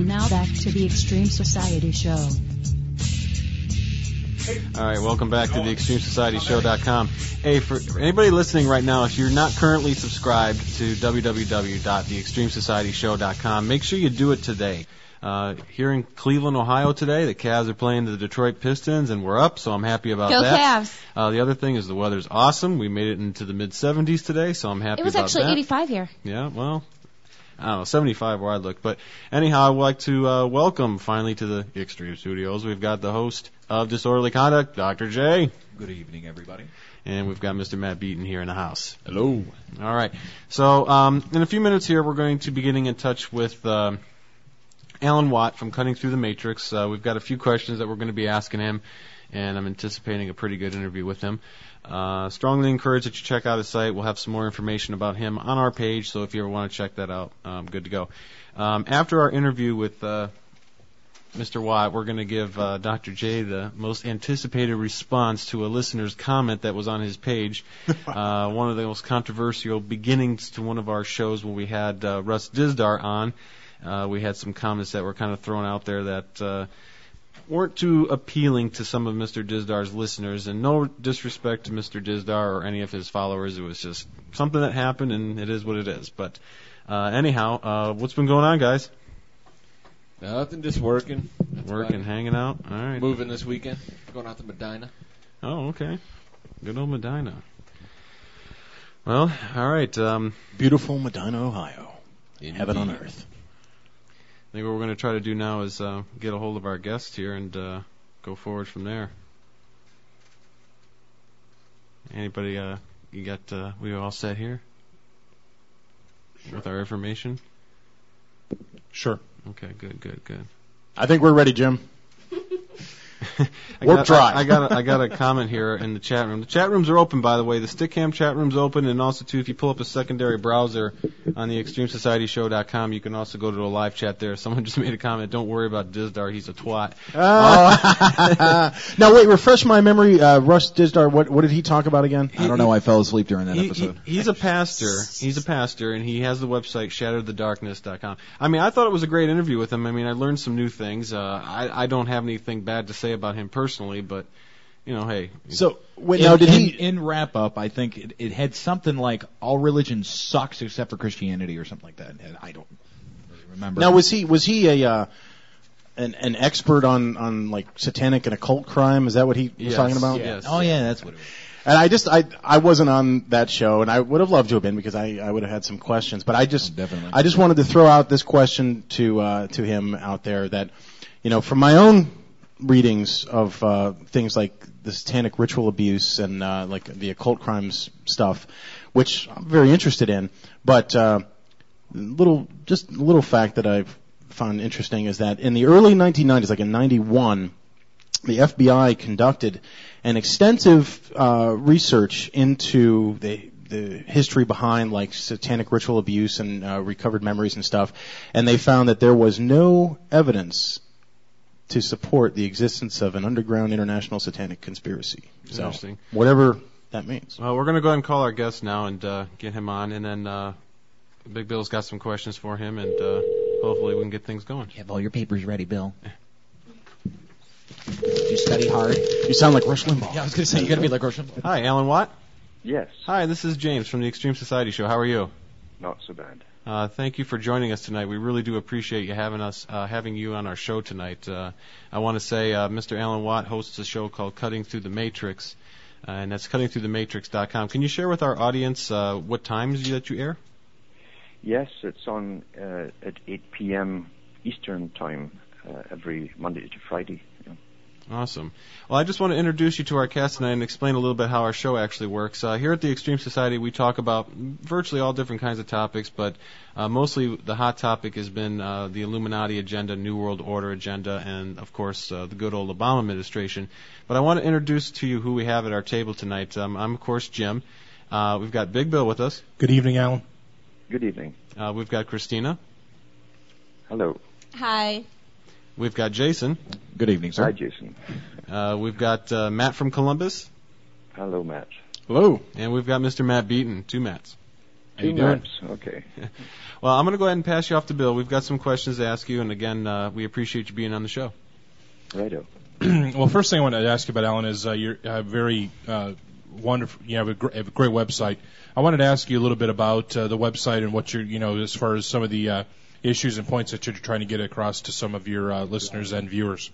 And now back to the Extreme Society Show. All right, welcome back to TheExtremeSocietyShow.com. Hey, for anybody listening right now, if you're not currently subscribed to www.TheExtremeSocietyShow.com, make sure you do it today. Here in Cleveland, Ohio today, the Cavs are playing the Detroit Pistons, and we're up, so I'm happy about that. Go Cavs! The other thing is the weather's awesome. We made it into the mid-70s today, so I'm happy about that. It was actually 85 here. Yeah, well, I don't know, 75 where I looked. But anyhow, I'd like to welcome finally to the Extreme Studios. We've got the host of Disorderly Conduct, Dr. J. Good evening, everybody. And we've got Mr. Matt Beaton here in the house. Hello. All right. So in a few minutes here, we're going to be getting in touch with Alan Watt from Cutting Through the Matrix. We've got a few questions that we're going to be asking him, and I'm anticipating a pretty good interview with him. Strongly encourage that you check out his site. We'll have some more information about him on our page, so if you ever want to check that out, good to go. After our interview with Mr. Watt, we're going to give Dr. J the most anticipated response to a listener's comment that was on his page. One of the most controversial beginnings to one of our shows when we had Russ Dizdar on. We had some comments that were kind of thrown out there that weren't too appealing to some of Mr. Dizdar's listeners, and no disrespect to Mr. Dizdar or any of his followers. It was just something that happened, and it is what it is. But anyhow, what's been going on, guys? Nothing, just working. Working, hanging out. All right. Moving this weekend. Going out to Medina. Oh, okay. Good old Medina. Well, all right. Beautiful Medina, Ohio. Indeed. Heaven on earth. I think what we're going to try to do now is get a hold of our guest here and go forward from there. Anybody, you got, we all set here? Sure. With our information? Sure. Okay, good. I think we're ready, Jim. I got a comment here in the chat room. The chat rooms are open, by the way. The Stickcam chat room's open, and also too, if you pull up a secondary browser on the extremesocietyshow.com, you can also go to a live chat there. Someone just made a comment. Don't worry about Dizdar; he's a twat. Oh. Now wait, refresh my memory. Russ Dizdar, what did he talk about again? I don't know. I fell asleep during that episode. He's a pastor. He's a pastor, and he has the website shatterthedarkness.com. I mean, I thought it was a great interview with him. I mean, I learned some new things. I don't have anything bad to say about him personally, but you know, hey. So in wrap up, I think it had something like all religion sucks except for Christianity or something like that. And I don't really remember. Now was he a an expert on like satanic and occult crime? Is that what he was talking about? Yes. Oh yeah, that's what it was. And I wasn't on that show, and I would have loved to have been because I would have had some questions. But I just wanted to throw out this question to him out there that, you know, from my own readings of things like the satanic ritual abuse and like the occult crimes stuff, which I'm very interested in, but a little fact that I've found interesting is that in the early 1990s, like in 91, the FBI conducted an extensive research into the history behind like satanic ritual abuse and recovered memories and stuff, and they found that there was no evidence to support the existence of an underground international satanic conspiracy. So, whatever that means. Well, we're going to go ahead and call our guest now and get him on, and then Big Bill's got some questions for him, and hopefully we can get things going. You have all your papers ready, Bill. Did you study hard? You sound like Rush Limbaugh. Yeah, I was going to say, you got to be like Rush Limbaugh. Hi, Alan Watt? Yes. Hi, this is James from the Extreme Society Show. How are you? Not so bad. Thank you for joining us tonight. We really do appreciate you having you on our show tonight. I want to say Mr. Alan Watt hosts a show called Cutting Through the Matrix, and that's cuttingthroughthematrix.com. Can you share with our audience what times that you air? Yes, it's on at 8 p.m. Eastern Time every Monday to Friday. Yeah. Awesome. Well, I just want to introduce you to our cast tonight and explain a little bit how our show actually works. Here at the Extreme Society, we talk about virtually all different kinds of topics, but mostly the hot topic has been the Illuminati agenda, New World Order agenda, and, of course, the good old Obama administration. But I want to introduce to you who we have at our table tonight. I'm, of course, Jim. We've got Big Bill with us. Good evening, Alan. Good evening. We've got Christina. Hello. Hi. We've got Jason. Good evening, sir. Hi, Jason. We've got Matt from Columbus. Hello, Matt. Hello. And we've got Mr. Matt Beaton. Two Matts. 2 minutes. Okay. Well, I'm going to go ahead and pass you off to Bill. We've got some questions to ask you, and again, we appreciate you being on the show. Righto. Well, first thing I want to ask you about, Alan, is you're very wonderful. You have a great website. I wanted to ask you a little bit about the website and what you're, you know, as far as some of the issues and points that you're trying to get across to some of your listeners and viewers.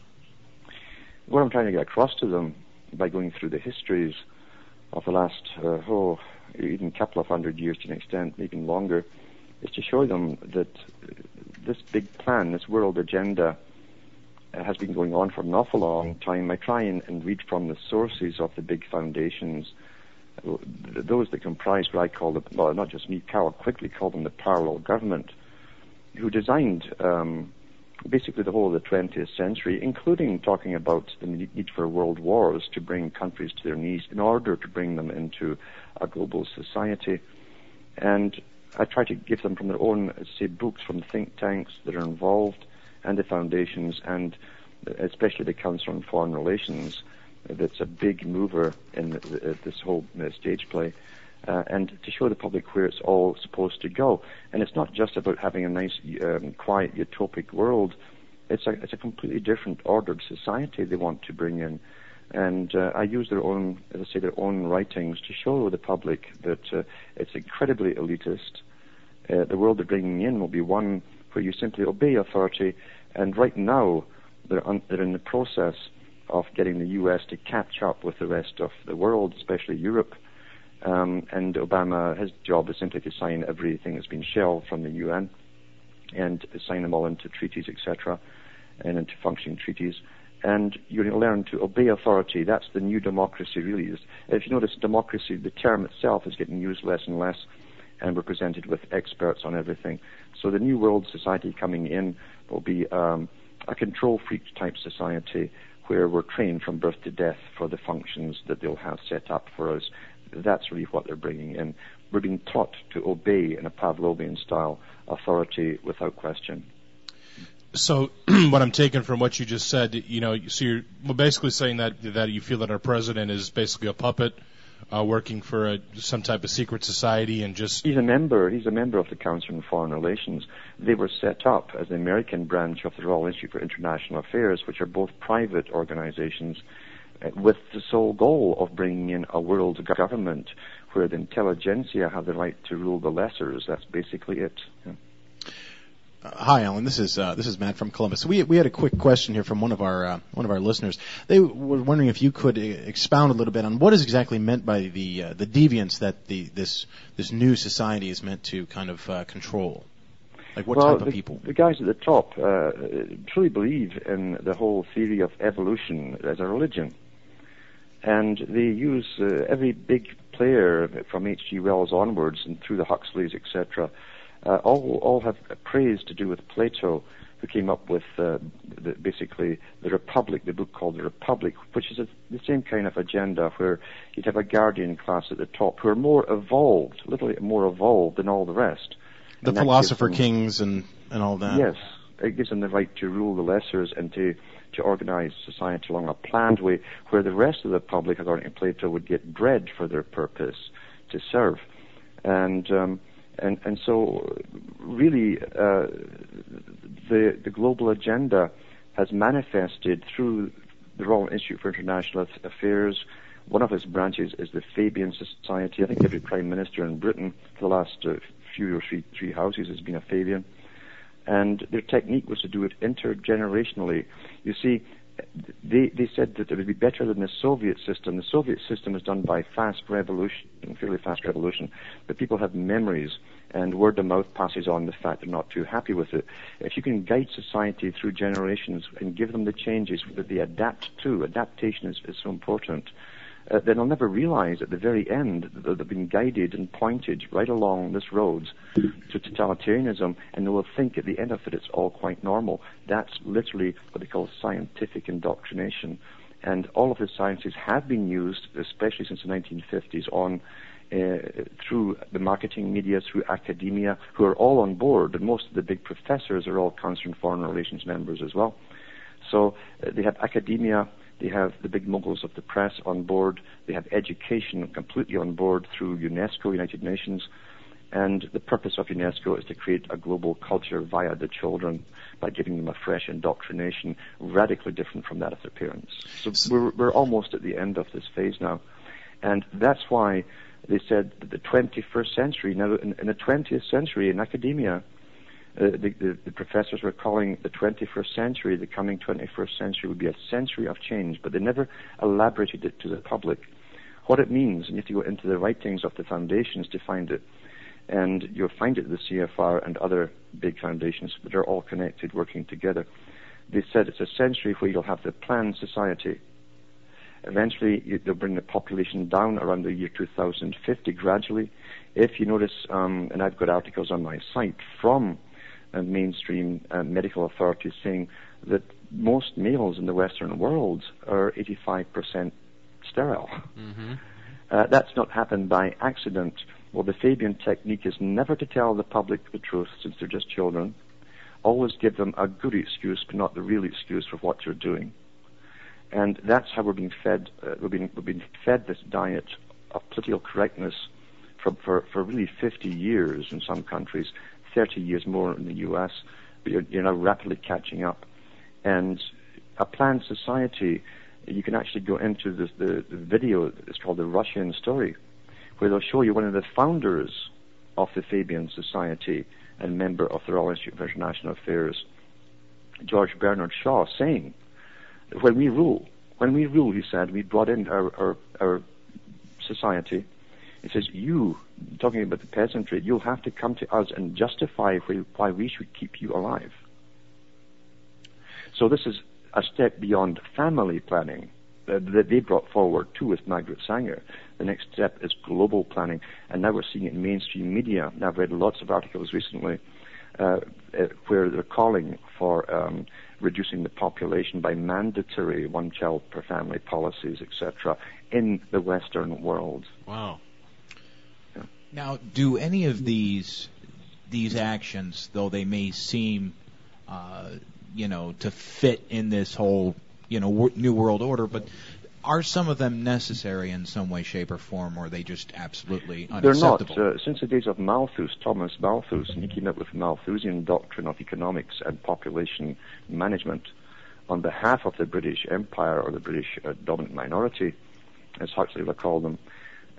What I'm trying to get across to them by going through the histories of the last, even couple of hundred years to an extent, even longer, is to show them that this big plan, this world agenda, has been going on for an awful long time. I try and read from the sources of the big foundations, those that comprise what I call the, well, not just me, Carol Quigley called them the parallel government, who designed basically the whole of the 20th century, including talking about the need for world wars to bring countries to their knees in order to bring them into a global society. And I try to give them from their own, say, books from think tanks that are involved and the foundations, and especially the Council on Foreign Relations, that's a big mover in this whole stage play, and to show the public where it's all supposed to go. And it's not just about having a nice, quiet, utopic world. It's a completely different ordered society they want to bring in. And I use their own, as I say, their own writings to show the public that it's incredibly elitist. The world they're bringing in will be one where you simply obey authority. And right now, they're in the process of getting the U.S. to catch up with the rest of the world, especially Europe. And Obama, his job is simply to sign everything that's been shelved from the UN and sign them all into treaties, etc., and into functioning treaties. And you're going to learn to obey authority. That's the new democracy, really. If you notice, democracy, the term itself is getting used less and less, and we're presented with experts on everything. So the new world society coming in will be a control freak type society where we're trained from birth to death for the functions that they'll have set up for us. That's really what they're bringing in. We're being taught to obey in a Pavlovian style, authority without question. So what I'm taking from what you just said, you know, so you're basically saying that you feel that our president is basically a puppet working for some type of secret society and just... He's a member of the Council on Foreign Relations. They were set up as the American branch of the Royal Institute for International Affairs, which are both private organizations, with the sole goal of bringing in a world government where the intelligentsia have the right to rule the lessers. That's basically it. Yeah. Hi, Alan. This is Matt from Columbus. We had a quick question here from one of our listeners. They were wondering if you could expound a little bit on what is exactly meant by the deviance that this new society is meant to kind of control. Like what type of people? The guys at the top truly believe in the whole theory of evolution as a religion, and they use every big player from H.G. Wells onwards and through the Huxleys, etc. All have praise to do with Plato, who came up with basically the Republic, the book called The Republic, which is the same kind of agenda where you'd have a guardian class at the top who are more evolved, literally more evolved than all the rest. The philosopher kings and all that. Yes, it gives them the right to rule the lessers and to organize society along a planned way where the rest of the public, according to Plato, would get dread for their purpose to serve. And so, really, the global agenda has manifested through the Royal Institute for International Affairs. One of its branches is the Fabian Society. I think every prime minister in Britain for the last few or three houses has been a Fabian. And their technique was to do it intergenerationally. You see, they said that it would be better than the Soviet system. The Soviet system is done by fairly fast revolution, but people have memories, and word of mouth passes on the fact they're not too happy with it. If you can guide society through generations and give them the changes that they adapt to, adaptation is so important, then they'll never realize at the very end that they've been guided and pointed right along this road to totalitarianism, and they will think at the end of it it's all quite normal. That's literally what they call scientific indoctrination. And all of the sciences have been used, especially since the 1950s on, through the marketing media, through academia, who are all on board, and most of the big professors are all Council on Foreign Relations members as well. So they have academia, they have the big moguls of the press on board. They have education completely on board through UNESCO, United Nations. And the purpose of UNESCO is to create a global culture via the children by giving them a fresh indoctrination, radically different from that of their parents. So we're almost at the end of this phase now. And that's why they said that the 21st century, now in the 20th century in academia, the professors were calling the 21st century, the coming 21st century would be a century of change, but they never elaborated it to the public. What it means, and you have to go into the writings of the foundations to find it, and you'll find it at the CFR and other big foundations that are all connected, working together. They said it's a century where you'll have the planned society. Eventually, they'll bring the population down around the year 2050 gradually. If you notice, and I've got articles on my site from mainstream medical authorities saying that most males in the Western world are 85% sterile. Mm-hmm. That's not happened by accident. Well, the Fabian technique is never to tell the public the truth since they're just children. Always give them a good excuse, but not the real excuse for what you're doing. And that's how we're being fed. We've been fed this diet of political correctness for really 50 years in some countries, 30 years more in the U.S., but you're now rapidly catching up. And a planned society, you can actually go into the video, it's called The Russian Story, where they'll show you one of the founders of the Fabian Society and member of the Royal Institute for International Affairs, George Bernard Shaw, saying, when we rule, he said, we brought in our society. He says, you, talking about the peasantry, you'll have to come to us and justify why we should keep you alive. So this is a step beyond family planning that they brought forward too with Margaret Sanger. The next step is global planning, and now we're seeing it in mainstream media. And I've read lots of articles recently where they're calling for reducing the population by mandatory one-child per family policies, etc., in the Western world. Wow. Yeah. Now, do any of these actions, though they may seem, to fit in this whole, New World Order, but are some of them necessary in some way, shape, or form, or are they just absolutely unacceptable? They're not. Since the days of Malthus, Thomas Malthus, and he came up with the Malthusian doctrine of economics and population management on behalf of the British Empire, or the British dominant minority, as Huxley would call them.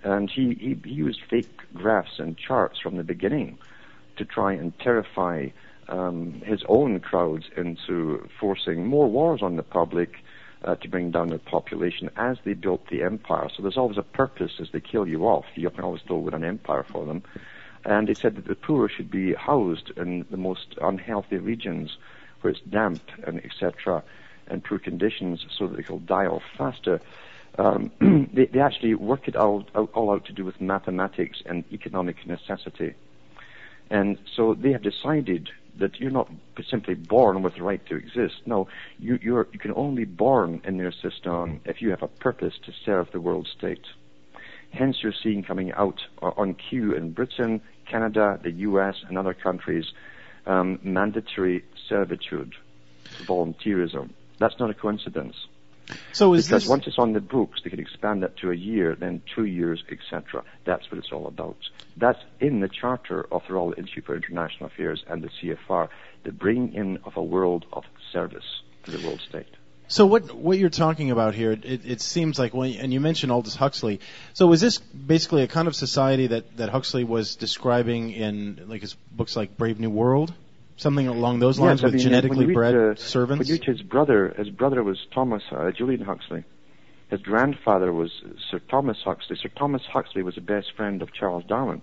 And he used fake graphs and charts from the beginning to try and terrify his own crowds into forcing more wars on the public, to bring down the population as they built the empire. So there's always a purpose as they kill you off. You can always still win an empire for them. And they said that the poor should be housed in the most unhealthy regions where it's damp and etc. and poor conditions so that they will die off faster. They actually work it all out to do with mathematics and economic necessity. And so they have decided that you're not simply born with the right to exist. No, you can only be born in their system if you have a purpose to serve the world state. Hence, you're seeing coming out on cue in Britain, Canada, the U.S., and other countries, mandatory servitude, volunteerism. That's not a coincidence. So because once it's on the books, they can expand that to a year, then 2 years, etc. That's what it's all about. That's in the Charter of the Royal Institute for International Affairs and the CFR, the bringing in of a world of service to the world state. So what you're talking about here, it seems like, and you mentioned Aldous Huxley. So is this basically a kind of society that Huxley was describing in like his books like Brave New World? Something along those lines, with genetically bred servants? When you read his brother was Thomas Julian Huxley. His grandfather was Sir Thomas Huxley. Sir Thomas Huxley was the best friend of Charles Darwin.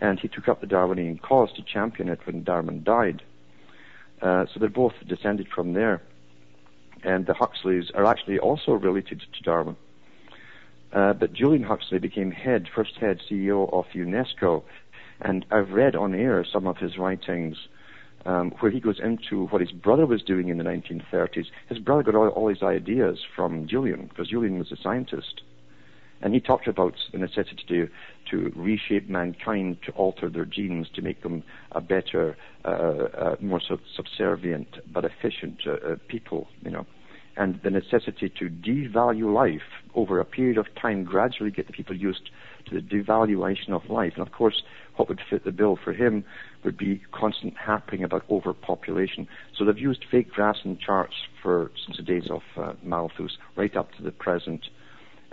And he took up the Darwinian cause to champion it when Darwin died. So they're both descended from there. And the Huxleys are actually also related to Darwin. But Julian Huxley became first head CEO of UNESCO. And I've read on air some of his writings where he goes into what his brother was doing in the 1930s. His brother got all his ideas from Julian, because Julian was a scientist. And he talked about the necessity to reshape mankind, to alter their genes, to make them a better, more subservient but efficient people. and the necessity to devalue life over a period of time, gradually get the people used to the devaluation of life. And of course, what would fit the bill for him would be constant harping about overpopulation. So they've used fake graphs and charts since the days of Malthus right up to the present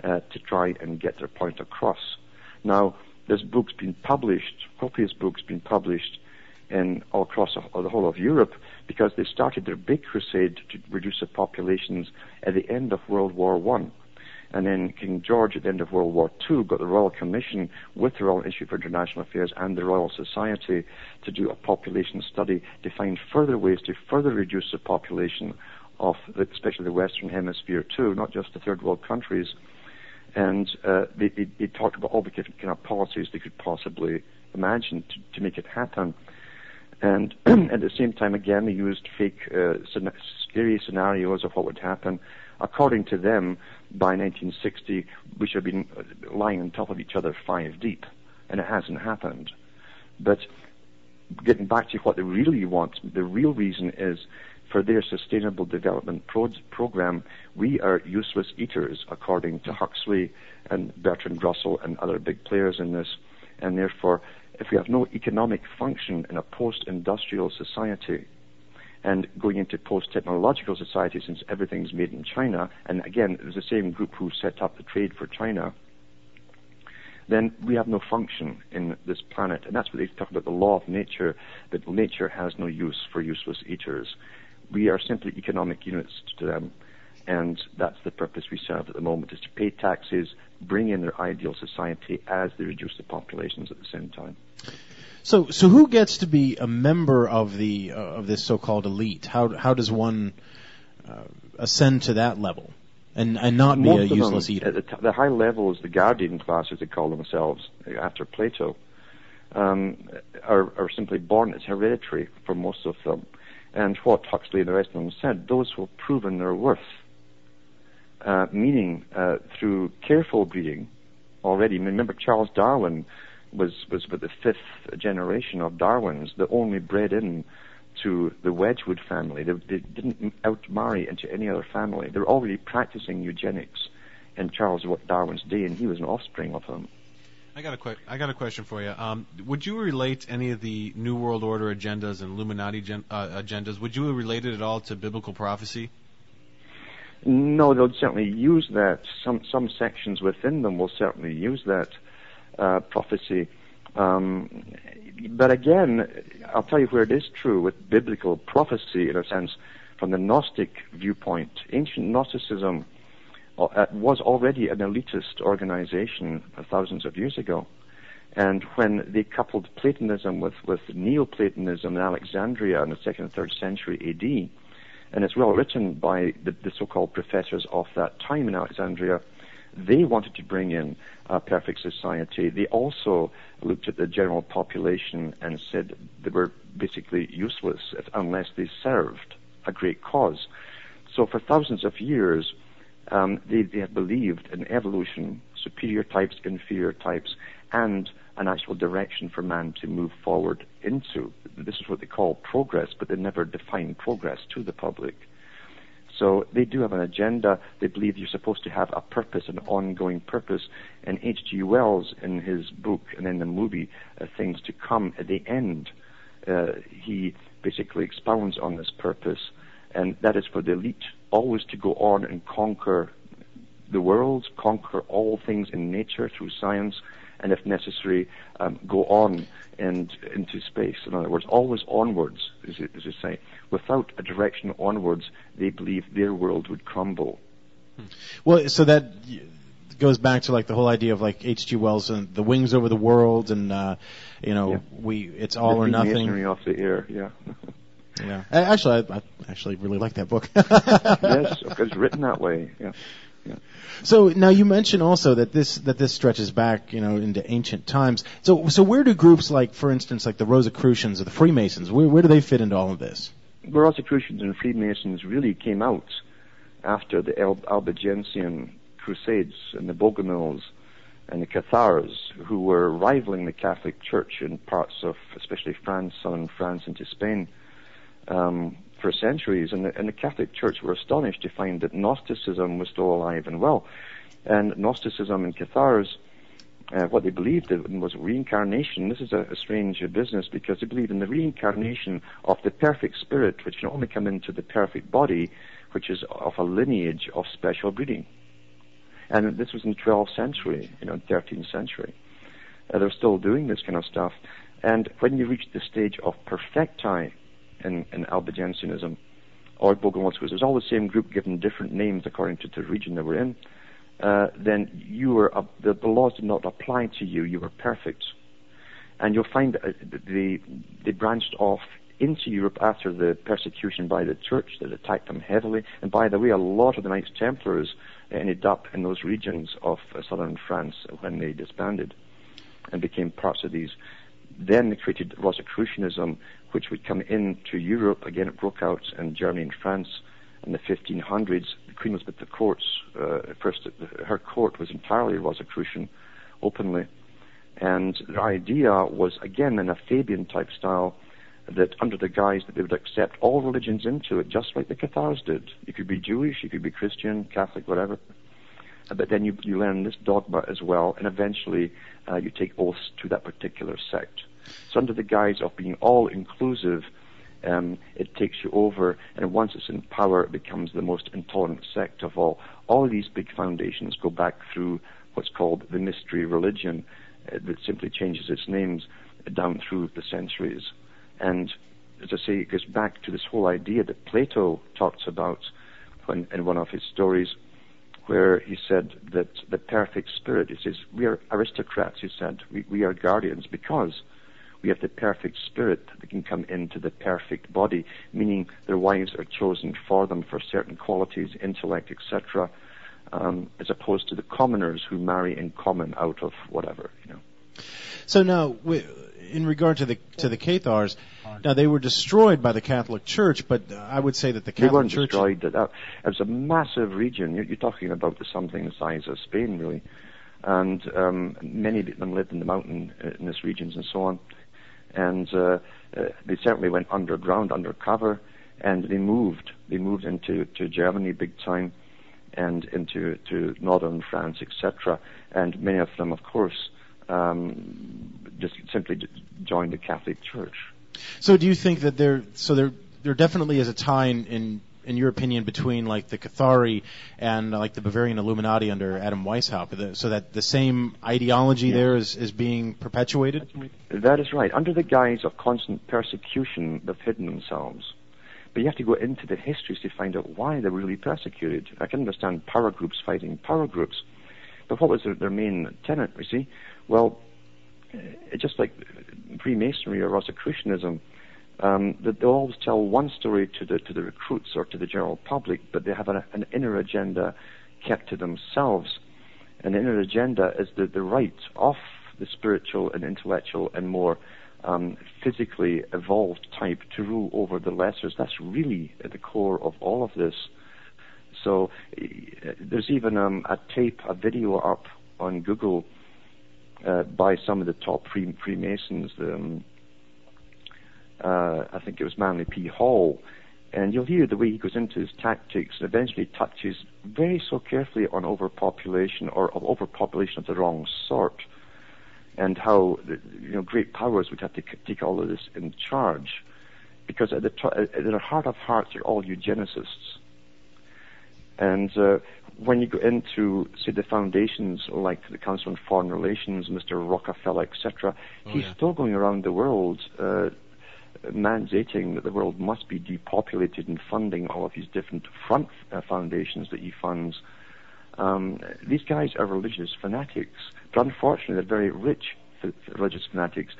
to try and get their point across. Now, this book's been published, copious book's been published all across the whole of Europe, because they started their big crusade to reduce the populations at the end of World War I. And then King George, at the end of World War II, got the Royal Commission with the Royal Institute for International Affairs and the Royal Society to do a population study to find further ways to further reduce the population of especially the Western Hemisphere too, not just the third world countries. And they talked about all the different kind of policies they could possibly imagine to make it happen. And at the same time, again, they used fake, scary scenarios of what would happen. According to them, by 1960, we should have been lying on top of each other 5 deep, and it hasn't happened. But getting back to what they really want, the real reason is for their sustainable development program, we are useless eaters, according to Huxley and Bertrand Russell and other big players in this, and therefore, if we have no economic function in a post-industrial society and going into post-technological society, since everything's made in China, and again, it was the same group who set up the trade for China, then we have no function in this planet. And that's what they talk about, the law of nature, that nature has no use for useless eaters. We are simply economic units to them, and that's the purpose we serve at the moment, is to pay taxes, bring in their ideal society as they reduce the populations at the same time. So who gets to be a member of the of this so-called elite? How does one ascend to that level and not be a useless eater? The high levels, the guardian classes they call themselves after Plato, are simply born as hereditary for most of them. And what Huxley and the rest of them said, those who have proven their worth, meaning through careful breeding already. Remember, Charles Darwin was with the 5th generation of Darwins, the only bred in to the Wedgwood family. They didn't outmarry into any other family. They were already practicing eugenics in Charles Darwin's day, and he was an offspring of them. I got a question for you. Would you relate any of the New World Order agendas and Illuminati agendas? Would you relate it at all to biblical prophecy? No, they'll certainly use that. Some sections within them will certainly use that prophecy. But again, I'll tell you where it is true with biblical prophecy, in a sense, from the Gnostic viewpoint. Ancient Gnosticism was already an elitist organization thousands of years ago. And when they coupled Platonism with Neoplatonism in Alexandria in the 2nd and 3rd century A.D., and it's well written by the so-called professors of that time in Alexandria, they wanted to bring in a perfect society. They also looked at the general population and said they were basically useless unless they served a great cause. So for thousands of years, they have believed in evolution, superior types, inferior types, and an actual direction for man to move forward into. This is what they call progress, but they never define progress to the public. So they do have an agenda. They believe you're supposed to have a purpose, an ongoing purpose. And H.G. Wells, in his book and in the movie, Things to Come, at the end, he basically expounds on this purpose. And that is for the elite always to go on and conquer the world, conquer all things in nature through science, and if necessary, go on and into space. In other words, always onwards, as you say. Without a direction onwards, they believe their world would crumble. Well, so that goes back to like the whole idea of like H.G. Wells and the wings over the world, and it's all or nothing. The masonry off the air, yeah. Yeah, I actually really like that book. Yes, because it's written that way. Yeah. Yeah. So now you mentioned also that this stretches back, into ancient times. So where do groups like, for instance, like the Rosicrucians or the Freemasons, where do they fit into all of this? The Rosicrucians and Freemasons really came out after the Albigensian Crusades and the Bogomils and the Cathars, who were rivaling the Catholic Church in parts of, especially France, southern France into Spain. for centuries, and the Catholic Church were astonished to find that Gnosticism was still alive and well. And Gnosticism and Cathars, what they believed in was reincarnation. This is a strange business, because they believed in the reincarnation of the perfect spirit, which can only come into the perfect body, which is of a lineage of special breeding. And this was in the 12th century, 13th century. They're still doing this kind of stuff. And when you reach the stage of perfecti in Albigensianism or Bogomils, which is all the same group given different names according to the region they were in, then you were the laws did not apply to you. You were perfect. And you'll find that they branched off into Europe after the persecution by the church that attacked them heavily. And by the way, a lot of the Knights Templars ended up in those regions of southern France when they disbanded and became parts of these. Then they created Rosicrucianism, which would come into Europe. Again, it broke out in Germany and France in the 1500s. The Queen Elizabeth her court was entirely Rosicrucian, openly. And the idea was, again, in a Fabian-type style, that under the guise that they would accept all religions into it, just like the Cathars did. You could be Jewish, you could be Christian, Catholic, whatever. But then you learn this dogma as well, and eventually you take oaths to that particular sect. So under the guise of being all-inclusive, it takes you over, and once it's in power, it becomes the most intolerant sect of all. All these big foundations go back through what's called the mystery religion that simply changes its names down through the centuries. And as I say, it goes back to this whole idea that Plato talks about in one of his stories, where he said that the perfect spirit, he says, we are aristocrats, he said, we are guardians because we have the perfect spirit that can come into the perfect body, meaning their wives are chosen for them for certain qualities, intellect, etc., as opposed to the commoners who marry in common out of whatever, So now, in regard to the Cathars, now they were destroyed by the Catholic Church, but I would say that the Catholic Church... They weren't destroyed. It was a massive region. You're talking about something the size of Spain, really. And many of them lived in the mountain, in these regions and so on. And they certainly went underground, undercover, and they moved. They moved into Germany big time and into northern France, etc. And many of them, of course... just simply joined the Catholic Church. So do you think that there definitely is a tie in your opinion between like the Cathari and like the Bavarian Illuminati under Adam Weishaupt, so that the same ideology there is being perpetuated? That is right. Under the guise of constant persecution, they've hidden themselves. But you have to go into the histories to find out why they were really persecuted. I can understand power groups fighting power groups, but what was their main tenet, you see? Well, just like Freemasonry or Rosicrucianism, that they always tell one story to the recruits or to the general public, but they have an inner agenda kept to themselves. An inner agenda is the right of the spiritual and intellectual and more physically evolved type to rule over the lessers. That's really at the core of all of this. So there's even a video up on Google by some of the top Freemasons. I think it was Manly P. Hall. And you'll hear the way he goes into his tactics and eventually touches very so carefully on overpopulation or of overpopulation of the wrong sort, and how great powers would have to take all of this in charge, because at their heart of hearts they're all eugenicists. And when you go into, say, the foundations like the Council on Foreign Relations, Mr. Rockefeller, etc., he's still going around the world mandating that the world must be depopulated and funding all of these different front foundations that he funds. These guys are religious fanatics, but unfortunately they're very rich religious fanatics.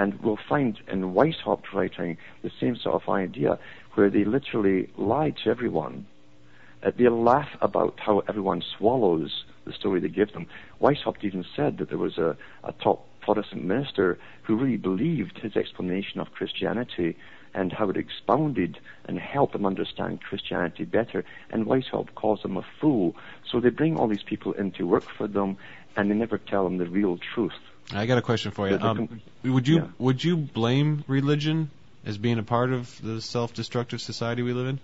And we'll find in Weishaupt writing the same sort of idea, where they literally lie to everyone. They laugh about how everyone swallows the story they give them. Weishaupt even said that there was a top Protestant minister who really believed his explanation of Christianity and how it expounded and helped them understand Christianity better, and Weishaupt calls him a fool. So they bring all these people in to work for them, and they never tell them the real truth. I got a question for you. Would you blame religion as being a part of the self-destructive society we live in?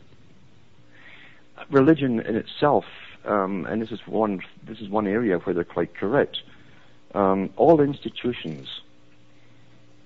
Religion in itself, and this is one area where they're quite correct. All institutions,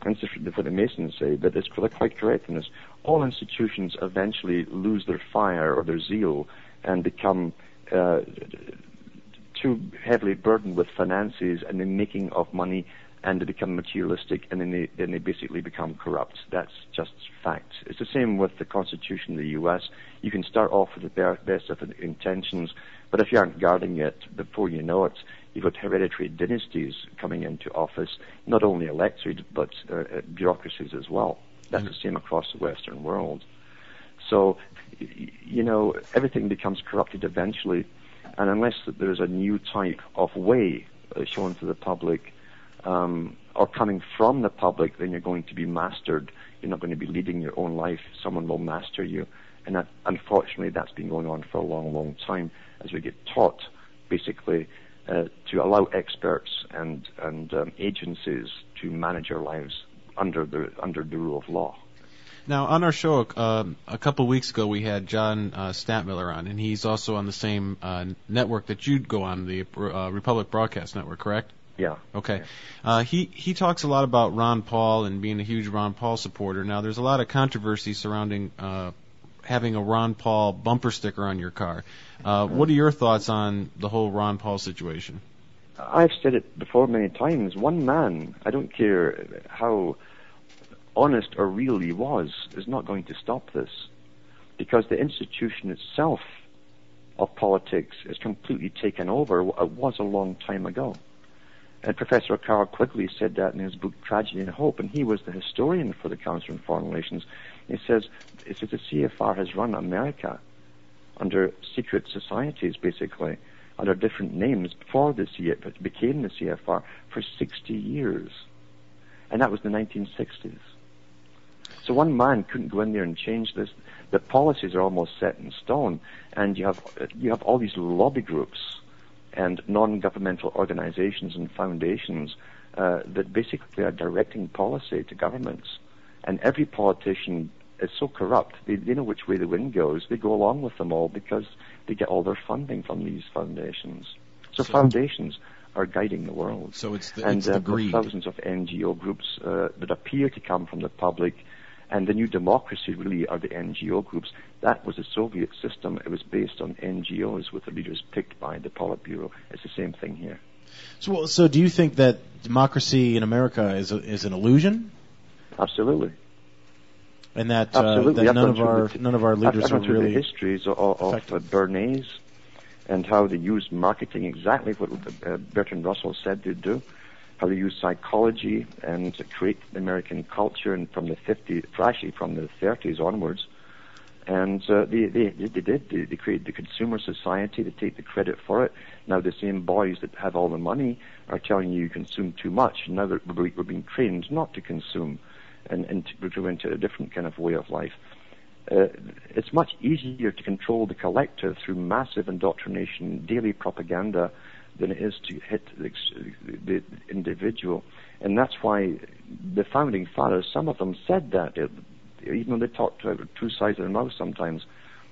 and for the Masons say that they're quite correct in this. All institutions eventually lose their fire or their zeal and become too heavily burdened with finances and the making of money, and they become materialistic, and then they basically become corrupt. That's just fact. It's the same with the Constitution of the U.S. You can start off with the best of intentions, but if you aren't guarding it, before you know it, you've got hereditary dynasties coming into office, not only elected, but bureaucracies as well. That's the same across the Western world. So, you know, everything becomes corrupted eventually, and unless there's a new type of way shown to the public, or coming from the public, then you're going to be mastered. You're not going to be leading your own life. Someone will master you. And that, unfortunately, that's been going on for a long, long time as we get taught, basically, to allow experts and agencies to manage our lives under the rule of law. Now, on our show a couple weeks ago, we had John Stattmiller on, and he's also on the same network that you'd go on, the Republic Broadcast Network, correct? Yeah. Okay. He talks a lot about Ron Paul and being a huge Ron Paul supporter. Now, there's a lot of controversy surrounding having a Ron Paul bumper sticker on your car. What are your thoughts on the whole Ron Paul situation? I've said it before many times. One man, I don't care how honest or real he was, is not going to stop this, because the institution itself of politics is completely taken over. It was a long time ago. And Professor Carl Quigley said that in his book Tragedy and Hope, and he was the historian for the Council on Foreign Relations. He says the CFR has run America under secret societies, basically, under different names before it became the CFR for 60 years. And that was the 1960s. So one man couldn't go in there and change this. The policies are almost set in stone, and you have all these lobby groups and non-governmental organizations and foundations that basically are directing policy to governments. And every politician is so corrupt, they know which way the wind goes. They go along with them all because they get all their funding from these foundations. So foundations are guiding the world. So it's the greed. Thousands of NGO groups that appear to come from the public, and the new democracy really are the NGO groups. That was a Soviet system. It was based on NGOs with the leaders picked by the Politburo. It's the same thing here. So do you think that democracy in America is an illusion? Absolutely. And that, Absolutely. That none of our leaders are really the histories of Bernays and how they use marketing, exactly what Bertrand Russell said they do. How they use psychology and to create the American culture, and from the 30s onwards, and they created the consumer society. They take the credit for it. Now the same boys that have all the money are telling you consume too much. Now we're being trained not to consume, and to go into a different kind of way of life. It's much easier to control the collective through massive indoctrination, daily propaganda, than it is to hit the individual. And that's why the founding fathers, some of them said that, even though they talked out of two sides of their mouth sometimes,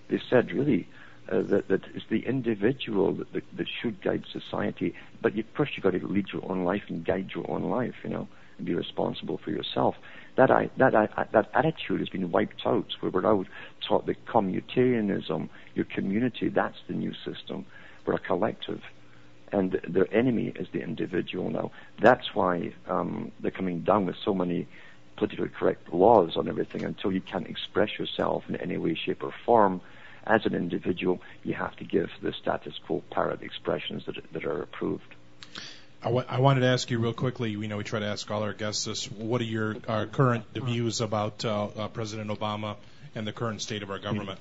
they said really that it's the individual that should guide society. But first you've got to lead your own life and guide your own life, you know, and be responsible for yourself. That attitude has been wiped out, where we're now taught that communitarianism, your community, that's the new system. We're a collective. And their enemy is the individual now. That's why they're coming down with so many politically correct laws on everything. Until you can't express yourself in any way, shape, or form as an individual, you have to give the status quo parrot expressions that are approved. I wanted to ask you real quickly, we know we try to ask all our guests this, what are our current views about President Obama and the current state of our government?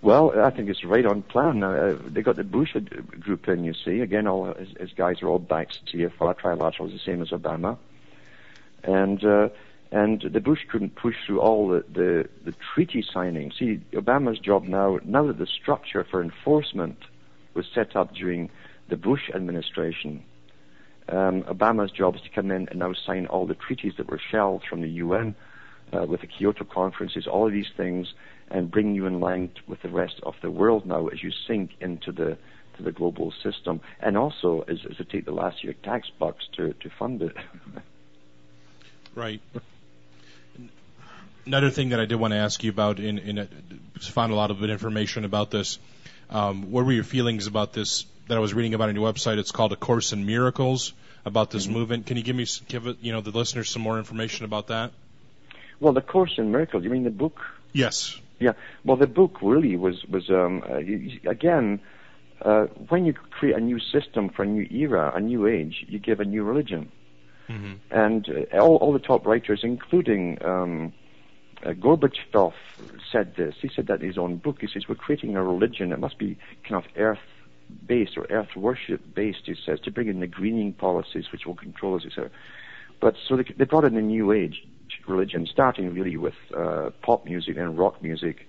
Well, I think it's right on plan. They got the Bush group in, you see. Again, all his guys are all backs to CFR trilaterals, the same as Obama. And the Bush couldn't push through all the treaty signing. See, Obama's job now that the structure for enforcement was set up during the Bush administration, Obama's job is to come in and now sign all the treaties that were shelved from the UN with the Kyoto conferences, all of these things, and bring you in line with the rest of the world now as you sink into the global system, and also as to take the last year tax bucks to fund it. Right. Another thing that I did want to ask you about, found a lot of good information about this. What were your feelings about this that I was reading about on your website? It's called A Course in Miracles, about this movement. Can you give the listeners some more information about that? Well, The Course in Miracles, you mean the book? Yes. Yeah. Well, the book really was when you create a new system for a new era, a new age, you give a new religion. Mm-hmm. And all the top writers, including Gorbachev, said this. He said that in his own book. He says, we're creating a religion that must be kind of earth-based or earth-worship-based, he says, to bring in the greening policies which will control us, etc. But so they brought in a new age religion, starting really with pop music and rock music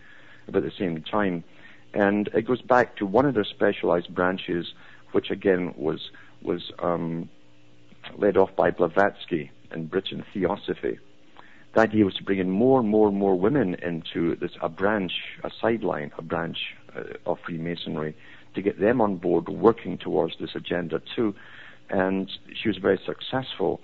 about the same time. And it goes back to one of their specialized branches, which again was led off by Blavatsky in Britain, Theosophy. The idea was to bring in more women into this a branch of Freemasonry, to get them on board working towards this agenda too. And she was very successful.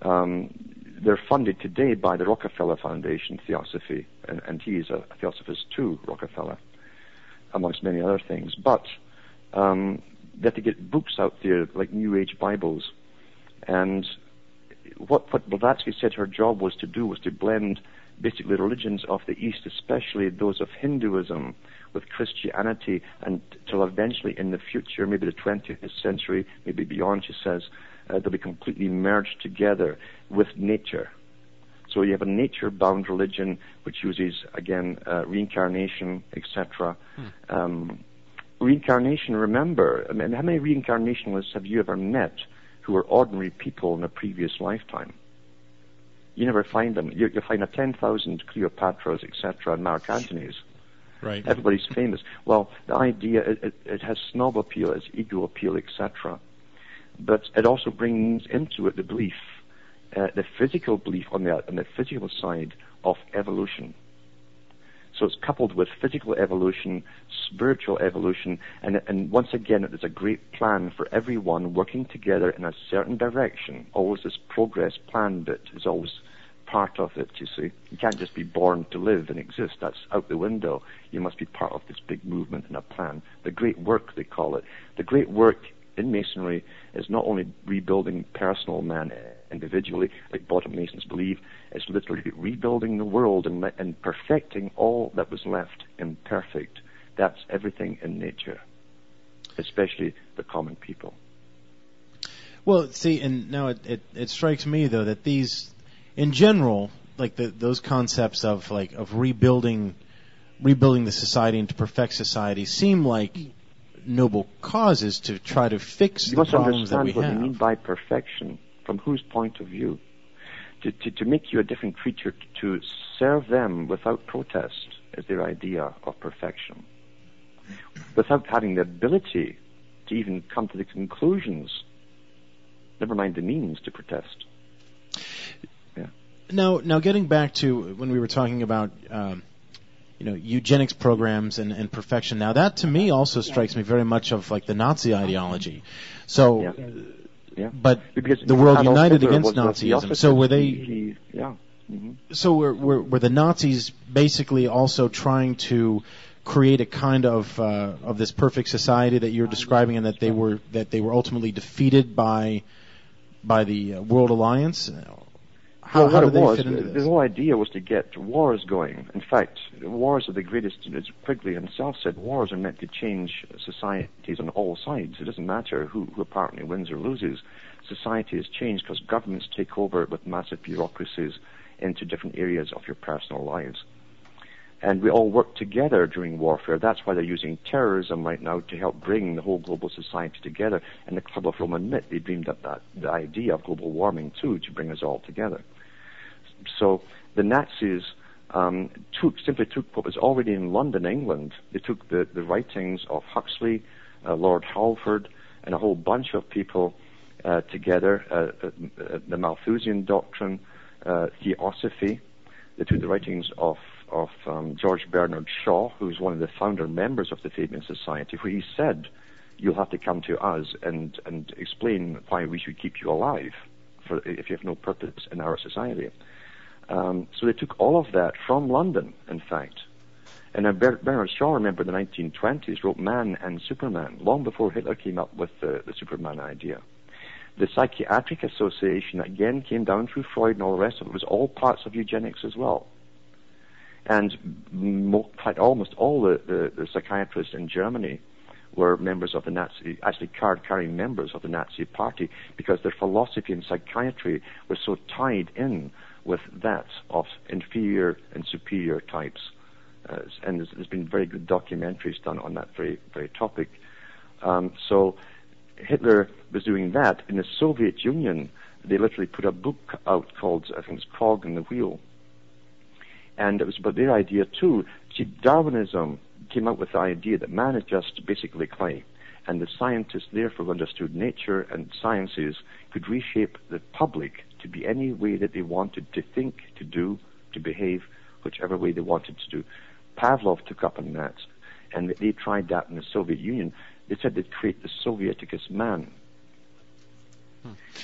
They're funded today by the Rockefeller Foundation, Theosophy, and he is a theosophist too, Rockefeller, amongst many other things. But they have to get books out there like New Age Bibles. And what Blavatsky said her job was to do was to blend basically religions of the East, especially those of Hinduism, with Christianity, until eventually in the future, maybe the 20th century, maybe beyond, she says, they'll be completely merged together with nature. So you have a nature-bound religion which uses, again, reincarnation, etc. Reincarnation, remember, I mean, how many reincarnationalists have you ever met who are ordinary people in a previous lifetime? You never find them. You find 10,000 Cleopatras, etc., and Mark Antony's. Right. Everybody's famous. Well, the idea, it has snob appeal, it has ego appeal, etc. But it also brings into it the belief, the physical belief on the physical side of evolution. So it's coupled with physical evolution, spiritual evolution, and once again, there's a great plan for everyone working together in a certain direction. Always this progress plan bit is always part of it, you see. You can't just be born to live and exist. That's out the window. You must be part of this big movement and a plan. The great work, they call it. The great work in Masonry is not only rebuilding personal man individually, like bottom Masons believe, it's literally rebuilding the world and perfecting all that was left imperfect. That's everything in nature, especially the common people. Well, see, and now it strikes me, though, that these, in general, like those concepts of rebuilding the society and to perfect society seem like noble causes to try to fix the problems that we have. You must understand what you mean by perfection. From whose point of view? To make you a different creature, to serve them without protest is their idea of perfection. Without having the ability to even come to the conclusions, never mind the means to protest. Yeah. Now getting back to when we were talking about eugenics programs and perfection. Now that to me also strikes me very much of like the Nazi ideology. So, yeah. But because the world united against Nazism. So were they? Yeah. Mm-hmm. So were the Nazis basically also trying to create a kind of this perfect society that you're describing, and that they were ultimately defeated by the World Alliance? The whole idea was to get wars going. In fact, wars are the greatest, as Quigley himself said, wars are meant to change societies on all sides. It doesn't matter who apparently wins or loses. Society is changed because governments take over with massive bureaucracies into different areas of your personal lives. And we all work together during warfare. That's why they're using terrorism right now to help bring the whole global society together. And the Club of Rome and Myth, they dreamed up the idea of global warming too, to bring us all together. So the Nazis took what was already in London, England. They took the writings of Huxley, Lord Halford, and a whole bunch of people together, the Malthusian doctrine, Theosophy, through the writings of George Bernard Shaw, who's one of the founder members of the Fabian Society, where he said, "You'll have to come to us and explain why we should keep you alive if you have no purpose in our society." So they took all of that from London, in fact. And Bernard Shaw, remember, in the 1920s, wrote Man and Superman, long before Hitler came up with the Superman idea. The Psychiatric Association, again, came down through Freud and all the rest of it. It was all parts of eugenics as well. And almost all the psychiatrists in Germany were members of the Nazi, actually card-carrying members of the Nazi Party, because their philosophy and psychiatry were so tied in with that of inferior and superior types. And there's been very good documentaries done on that very, very topic. So Hitler was doing that. In the Soviet Union, they literally put a book out called, I think it's Cog in the Wheel. And it was about their idea, too. See, Darwinism came up with the idea that man is just basically clay. And the scientists, therefore, who understood nature and sciences, could reshape the public to be any way that they wanted to think, to do, to behave, whichever way they wanted to do. Pavlov took up on that, and they tried that in the Soviet Union. They said they'd create the Sovieticus man.